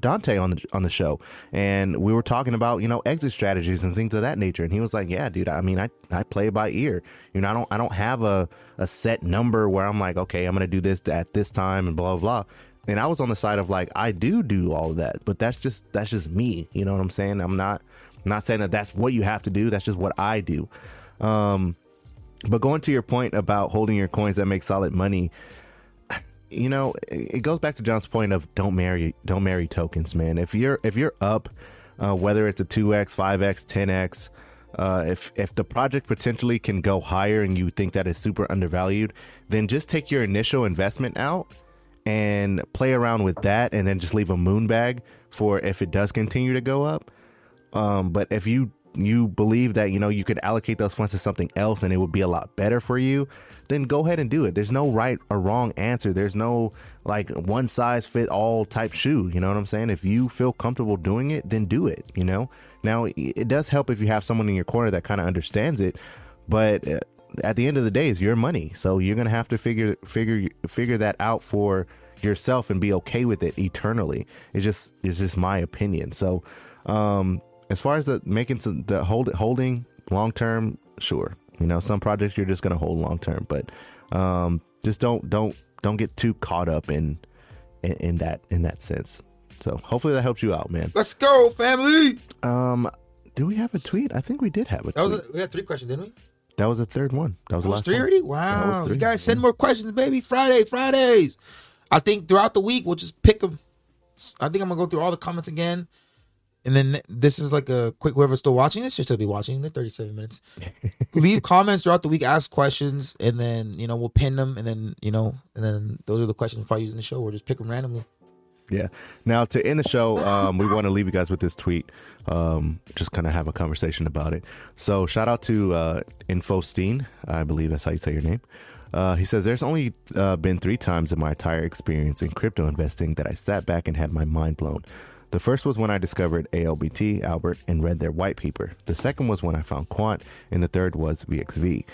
Dante on the show, and we were talking about, you know, exit strategies and things of that nature. And he was like, yeah, dude, I mean, I play by ear. You know, I don't have a set number where I'm like, okay, I'm going to do this at this time and blah, blah, blah. And I was on the side of like, I do all of that, but that's just me. You know what I'm saying? I'm not saying that that's what you have to do. That's just what I do. But going to your point about holding your coins that make solid money, you know, it goes back to John's point of don't marry tokens, man. If you're up, whether it's a 2x, 5x, 10x, if the project potentially can go higher and you think that is super undervalued, then just take your initial investment out and play around with that, and then just leave a moon bag for if it does continue to go up. But if you believe that, you know, you could allocate those funds to something else and it would be a lot better for you, then go ahead and do it. There's no right or wrong answer. There's no like one size fit all type shoe. You know what I'm saying? If you feel comfortable doing it, then do it, you know. Now, it does help if you have someone in your corner that kind of understands it. But at the end of the day, it's your money. So you're going to have to figure that out for yourself and be OK with it eternally. It's just my opinion. So as far as holding long term, sure, you know, some projects you're just going to hold long term, but just don't get too caught up in that sense. So hopefully that helps you out, man. Let's go, family. Do we have a tweet? I think we did have a tweet. We had three questions, didn't we? That was the third one. That was the last three already. Wow, you guys send more questions, baby. Fridays. I think throughout the week we'll just pick them. I think I'm gonna go through all the comments again. And then this is like a quick, whoever's still watching this should still be watching the 37 minutes. Leave comments throughout the week, ask questions, and then, you know, we'll pin them. And then, you know, those are the questions we'll probably use in the show. We'll just pick them randomly. Yeah. Now, to end the show, we want to leave you guys with this tweet. Just kind of have a conversation about it. So shout out to Infosteen. I believe that's how you say your name. He says, there's only been three times in my entire experience in crypto investing that I sat back and had my mind blown. The first was when I discovered ALBT, Albert, and read their white paper. The second was when I found Quant, and the third was VXV.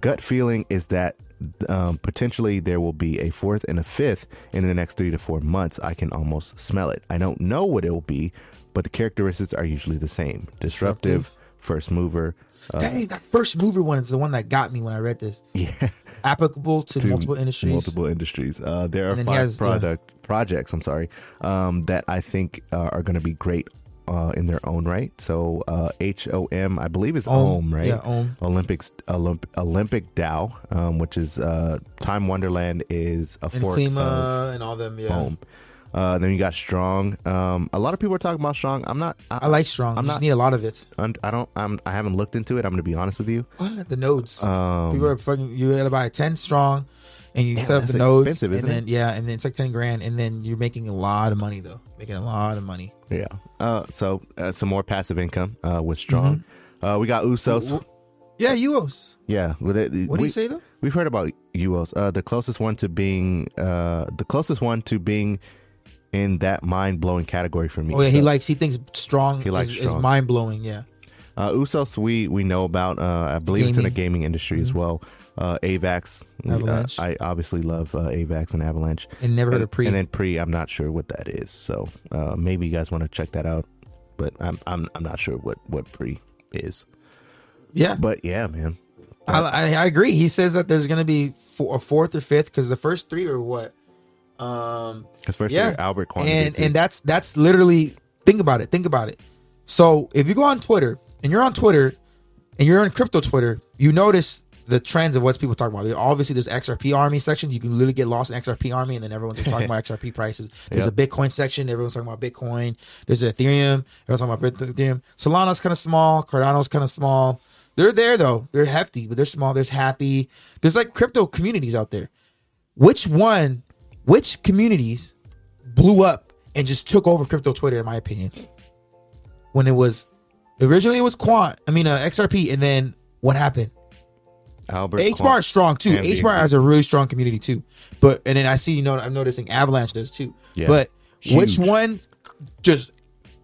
Gut feeling is that potentially there will be a fourth and a fifth in the next 3 to 4 months. I can almost smell it. I don't know what it will be, but the characteristics are usually the same. Disruptive, first mover. Dang, that first mover one is the one that got me when I read this. Yeah. Applicable to multiple industries. There are 5 projects. I'm sorry. That I think are going to be great in their own right. So HOM, I believe it's OHM, right? Yeah, OHM. Olympic DAO, which is Time Wonderland is a fork of and all them. Yeah. OHM. Then you got STRONG. A lot of people are talking about STRONG. I'm not. I like STRONG. I just need a lot of it. I haven't looked into it. I'm going to be honest with you. What? The nodes. People are fucking. You got to buy 10 STRONG, and you set up the nodes. Expensive, isn't it? Yeah, and then it's like $10,000, and then you're making a lot of money though. Making a lot of money. Yeah. So some more passive income with STRONG. Mm-hmm. We got UOS. Yeah, UOS. Yeah. What do you say though? We've heard about UOS, the closest one to being in that mind-blowing category for me. Oh yeah, so he thinks strong is mind-blowing. Yeah. Usos we know about. I believe it's in the gaming industry as well. Avax, Avalanche. I obviously love Avax and Avalanche. And never heard of Pre. And then Pre, I'm not sure what that is. So maybe you guys want to check that out. But I'm not sure what Pre is. Yeah. But yeah, man. I agree. He says that there's going to be a fourth or fifth because the first three are what? Because first three are Albert, Quant, and that's literally, think about it. So if you go on Twitter and you're on crypto Twitter, you notice the trends of what people talk about. Obviously, there's XRP army section. You can literally get lost in XRP army, and then everyone's just talking about XRP prices. There's a Bitcoin section. Everyone's talking about Bitcoin. There's Ethereum. Everyone's talking about Ethereum. Solana's kind of small. Cardano's kind of small. They're there, though. They're hefty, but they're small. There's Happy. There's like crypto communities out there. Which communities blew up and just took over crypto Twitter, in my opinion? When it was originally Quant. I mean, XRP. And then what happened? Albert, HBAR is strong too. HBAR has a really strong community too. But and then I see, I'm noticing Avalanche does too. Yeah, but huge. Which one just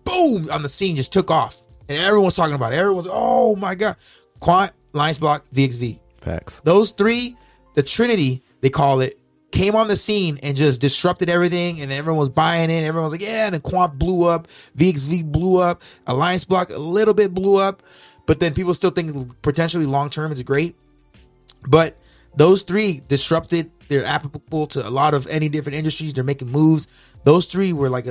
boom on the scene, just took off, and everyone's talking about it. Everyone's, oh my god, Quant, Lines Block, VXV. Facts. Those three, the Trinity they call it, came on the scene and just disrupted everything, and everyone was buying in. Everyone was like, yeah. And then Quant blew up, VXV blew up, Alliance Block a little bit blew up, but then people still think potentially long term it's great. But those three disrupted. They're applicable to a lot of any different industries. They're making moves. Those three were like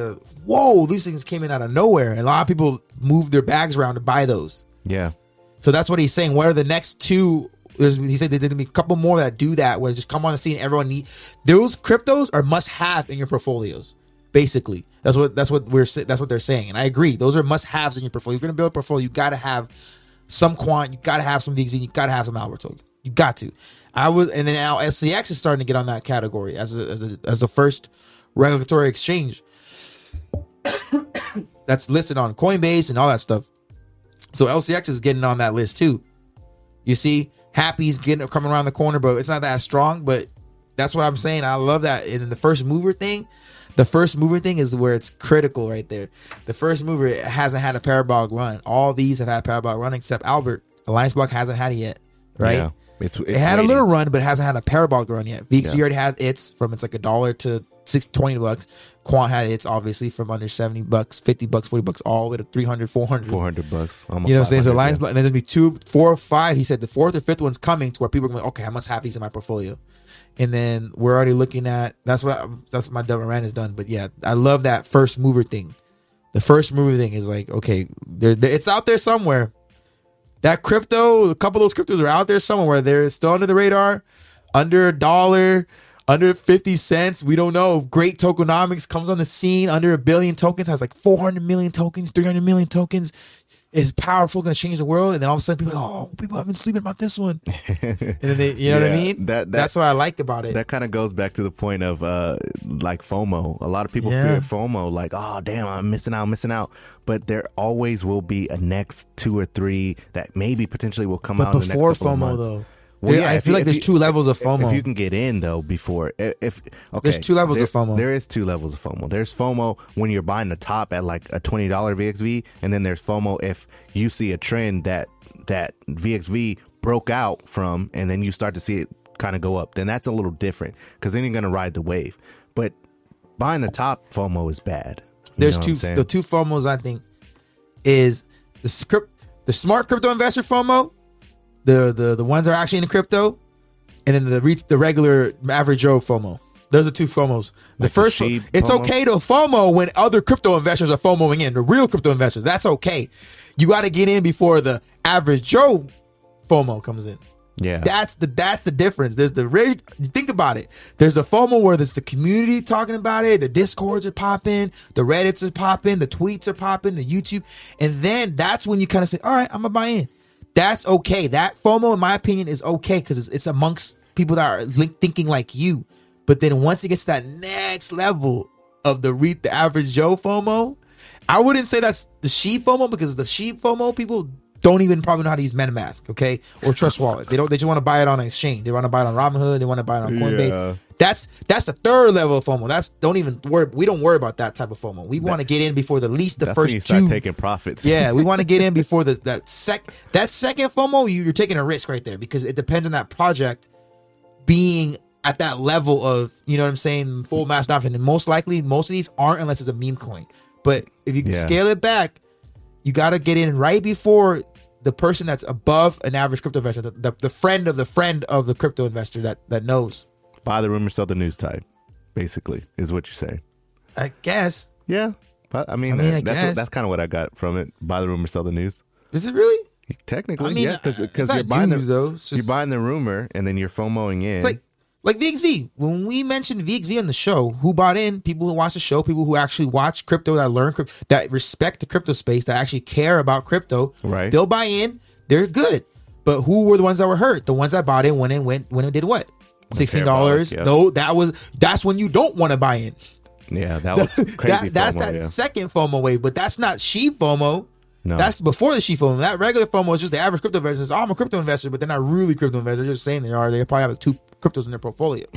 whoa, these things came in out of nowhere. And a lot of people moved their bags around to buy those. Yeah. So that's what he's saying. What are the next two? He said there's going to be a couple more that do that, where just come on the scene. Everyone need those cryptos are must have in your portfolios. Basically, that's what they're saying. And I agree. Those are must haves in your portfolio. If you're going to build a portfolio, you got to have some Quant, you got to have some VXV, you got to have some Albert token. You got to. And then now LCX is starting to get on that category as the first regulatory exchange that's listed on Coinbase and all that stuff. So LCX is getting on that list too. You see, Happy's coming around the corner, but it's not that strong. But that's what I'm saying. I love that. And the first mover thing is where it's critical right there. The first mover hasn't had a parabolic run. All these have had parabolic run except Albert. Alliance Block hasn't had it yet, right? Yeah. It had a little run, but it hasn't had a parabolic run yet. VXV already had its from it's like $1 to $20. Quant had its obviously from under $70, $50, $40, all the way to $300, $400. $400, almost. You know what I'm saying? So Alliance Block, and then there's gonna be 2, 4, 5. He said the fourth or fifth one's coming to where people are going, okay, I must have these in my portfolio. And then we're already looking at that's what my double rant has done. But yeah, I love that first mover thing. The first mover thing is like, okay, it's out there somewhere. That crypto, a couple of those cryptos are out there somewhere. They're still under the radar, under $1, under 50 cents. We don't know. Great tokenomics comes on the scene, under 1 billion tokens, has like 400 million tokens, 300 million tokens. Is powerful, going to change the world? And then all of a sudden people are like, oh, people have been sleeping about this one. And then they, what I mean? That's what I like about it. That kind of goes back to the point of like FOMO. A lot of people fear FOMO, like, oh, damn, I'm missing out. But there always will be a next 2 or 3 that maybe potentially will come out in the next couple FOMO, of months. Though. Well, yeah, I feel like there's 2 levels of FOMO. If you can get in though before, there's 2 levels of FOMO. There is 2 levels of FOMO. There's FOMO when you're buying the top at like a $20 VXV, and then there's FOMO if you see a trend that VXV broke out from, and then you start to see it kind of go up. Then that's a little different because then you're gonna ride the wave. But buying the top FOMO is bad. There's 2. The 2 FOMOs I think is the smart crypto investor FOMO. The ones that are actually in crypto, and then the regular average Joe FOMO. Those are 2 FOMOs. The like first one, it's FOMO? Okay to FOMO when other crypto investors are FOMOing in. The real crypto investors, that's okay. You got to get in before the average Joe FOMO comes in. Yeah, that's the difference. There's think about it. There's the FOMO where there's the community talking about it. The Discords are popping, the Reddits are popping, the tweets are popping, the YouTube, and then that's when you kind of say, all right, I'm gonna buy in. That's okay. That FOMO, in my opinion, is okay because it's amongst people that are thinking like you. But then once it gets to that next level of the average Joe FOMO, I wouldn't say that's the sheep FOMO because the sheep FOMO people don't even probably know how to use MetaMask, okay, or Trust Wallet. They don't. They just want to buy it on an exchange. They want to buy it on Robinhood. They want to buy it on Coinbase. Yeah. That's the third level of FOMO. That's don't even worry. We don't worry about that type of FOMO. We want to get in before the least the that's first when you start two taking profits. Yeah, we want to get in before the that second FOMO. You're taking a risk right there because it depends on that project being at that level of, you know what I'm saying, full mass adoption. And most likely, most of these aren't unless it's a meme coin. But if you scale it back, you got to get in right before the person that's above an average crypto investor, the friend of the crypto investor that knows. Buy the rumor, sell the news type, basically, is what you're saying. I guess. Yeah. That's kind of what I got from it. Buy the rumor, sell the news. Is it really? Technically, yeah. Because you're buying the rumor and then you're FOMOing in. It's like VXV. When we mentioned VXV on the show, who bought in? People who watch the show, people who actually watch crypto, that learn crypto, that respect the crypto space, that actually care about crypto. Right. They'll buy in. They're good. But who were the ones that were hurt? The ones that bought in went and did what? $16. Yeah. No, that's when you don't want to buy in. Yeah, that was crazy. that's FOMO, second FOMO wave, but that's not sheep FOMO. No. That's before the sheep FOMO. That regular FOMO is just the average crypto investor. It's, oh, I'm a crypto investor, but they're not really crypto investors. They're just saying they are. They probably have like two cryptos in their portfolio,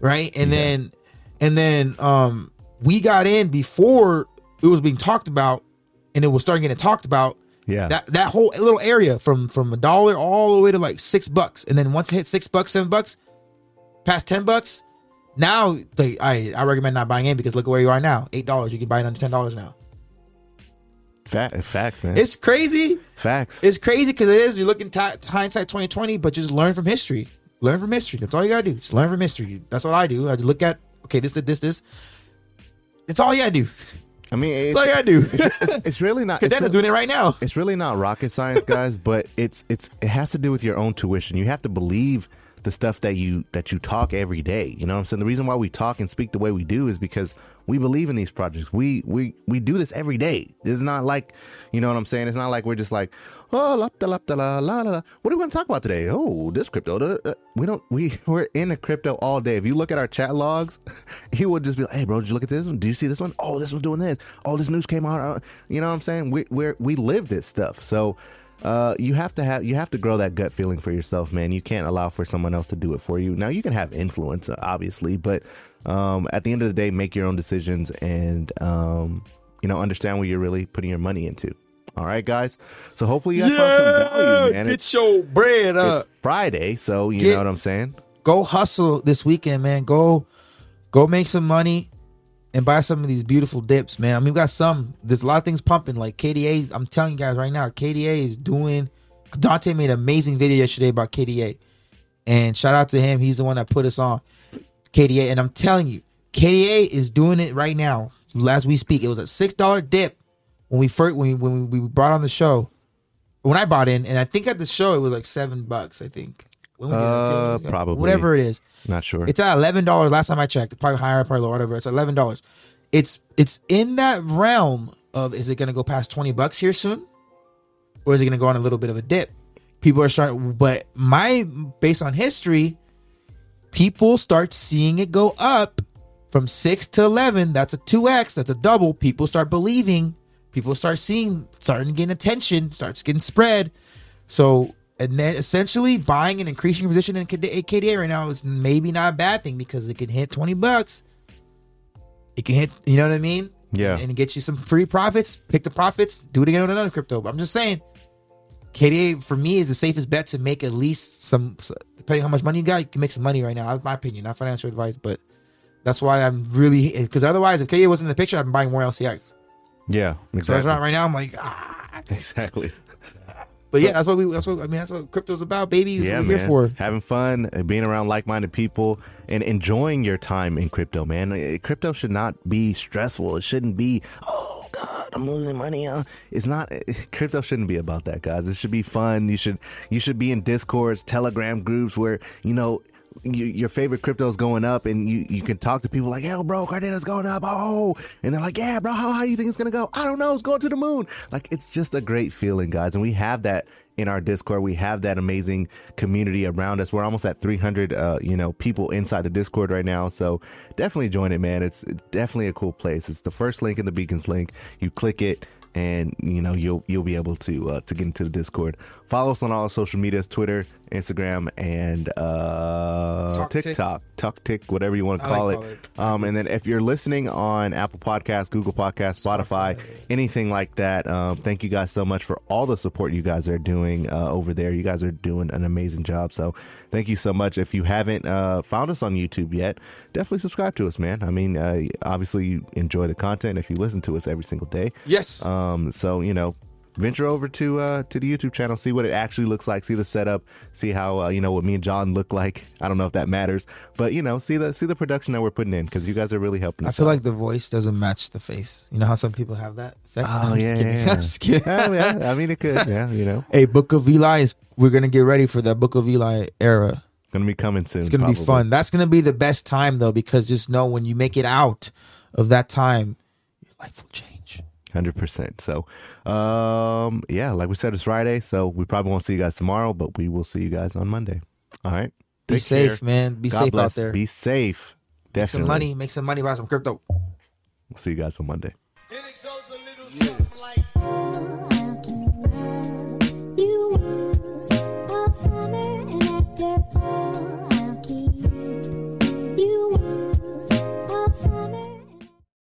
right? And then we got in before it was being talked about, and it was starting getting talked about. Yeah, that whole little area from $1 all the way to like $6, and then once it hit $6, $7, past $10, now I recommend not buying in because look at where you are now, $8. You can buy it under $10 now. Facts, man. It's crazy. Facts. It's crazy because it is. You're looking hindsight 2020, but just learn from history. Learn from history. That's all you gotta do. Just learn from history. That's what I do. I just look at this did this. It's all you gotta do. I mean, it's like I do. It's really not. Kadena doing it right now. It's really not rocket science, guys. But it has to do with your own tuition. You have to believe the stuff that you talk every day. You know what I'm saying? The reason why we talk and speak the way we do is because we believe in these projects. We do this every day. It's not like, you know what I'm saying? It's not like we're just like, oh, la, da, la, da, la. What are we going to talk about today? Oh, this crypto. Da. We're in a crypto all day. If you look at our chat logs, he would just be like, hey, bro, did you look at this one? Do you see this one? Oh, this one's doing this. Oh, this news came out. You know what I'm saying? We live this stuff. So you have to grow that gut feeling for yourself, man. You can't allow for someone else to do it for you. Now you can have influence, obviously, but at the end of the day, make your own decisions and understand what you're really putting your money into. All right, guys. So hopefully you guys found some value, man. Get your bread up. It's Friday, so you know what I'm saying. Go hustle this weekend, man. Go make some money and buy some of these beautiful dips, man. I mean, we got some. There's a lot of things pumping. Like KDA, I'm telling you guys right now, KDA is doing. Dante made an amazing video yesterday about KDA, and shout out to him. He's the one that put us on KDA, and I'm telling you, KDA is doing it right now. As we speak, it was a $6 dip. When we first when we brought on the show, when I bought in, and I think at the show it was like $7. I think when we probably whatever it is, not sure. It's at $11 last time I checked. It's probably higher, probably lower, whatever. It's $11. It's in that realm of, is it going to go past $20 here soon, or is it going to go on a little bit of a dip? People are starting, but based on history, people start seeing it go up from 6 to 11. That's a 2x. That's a double. People start believing. People start seeing, starting getting attention, starts getting spread. So, and then essentially buying an increasing position in KDA right now is maybe not a bad thing because it can hit $20. It can hit, you know what I mean? Yeah. And get you some free profits, pick the profits, do it again on another crypto. But I'm just saying, KDA for me is the safest bet to make at least some, depending on how much money you got, you can make some money right now. That's my opinion, not financial advice, but that's why I'm really, because otherwise, if KDA wasn't in the picture, I'd be buying more LCX. Yeah, exactly. So right now, I'm like, ah, exactly. But yeah, that's what crypto's about, baby. That's what we're here for. Having fun, being around like-minded people, and enjoying your time in crypto, man. Crypto should not be stressful. It shouldn't be, oh God, I'm losing money. It's not. Crypto shouldn't be about that, guys. It should be fun. You should be in Discords, Telegram groups where your favorite crypto is going up, and you can talk to people like, yo, bro, Cardena's going up. Oh, and they're like, yeah, bro, how do you think it's going to go? I don't know. It's going to the moon. Like, it's just a great feeling, guys. And we have that in our Discord. We have that amazing community around us. We're almost at 300, people inside the Discord right now. So definitely join it, man. It's definitely a cool place. It's the first link in the Beacons link. You click it. and you know you'll be able to get into the Discord. Follow us on all social medias: Twitter, Instagram, and TikTok, TalkTik, whatever you want to call it. And then if you're listening on Apple Podcasts, Google Podcasts, Spotify, anything like that, thank you guys so much for all the support you guys are doing over there. You guys are doing an amazing job, so thank you so much. If you haven't found us on YouTube yet, definitely subscribe to us, man. I mean, obviously you enjoy the content if you listen to us every single day. Yes. So you know, venture over to the YouTube channel, see what it actually looks like, see the setup, see how you know what me and John look like. I don't know if that matters, but you know, see the production that we're putting in, because you guys are really helping us. I feel like the voice doesn't match the face. You know how some people have that effect? Oh yeah, yeah. I mean, it could. Yeah, you know. Hey, Book of Eli is. We're gonna get ready for that Book of Eli era. Gonna be coming soon. It's gonna probably be fun. That's gonna be the best time though, because just know when you make it out of that time, your life will change. 100%. So, yeah, like we said, it's Friday, so we probably won't see you guys tomorrow, but we will see you guys on Monday. All right. Be safe, man. Be safe out there. Be safe. Definitely. Make some money. Buy some crypto. We'll see you guys on Monday. Here it goes a little.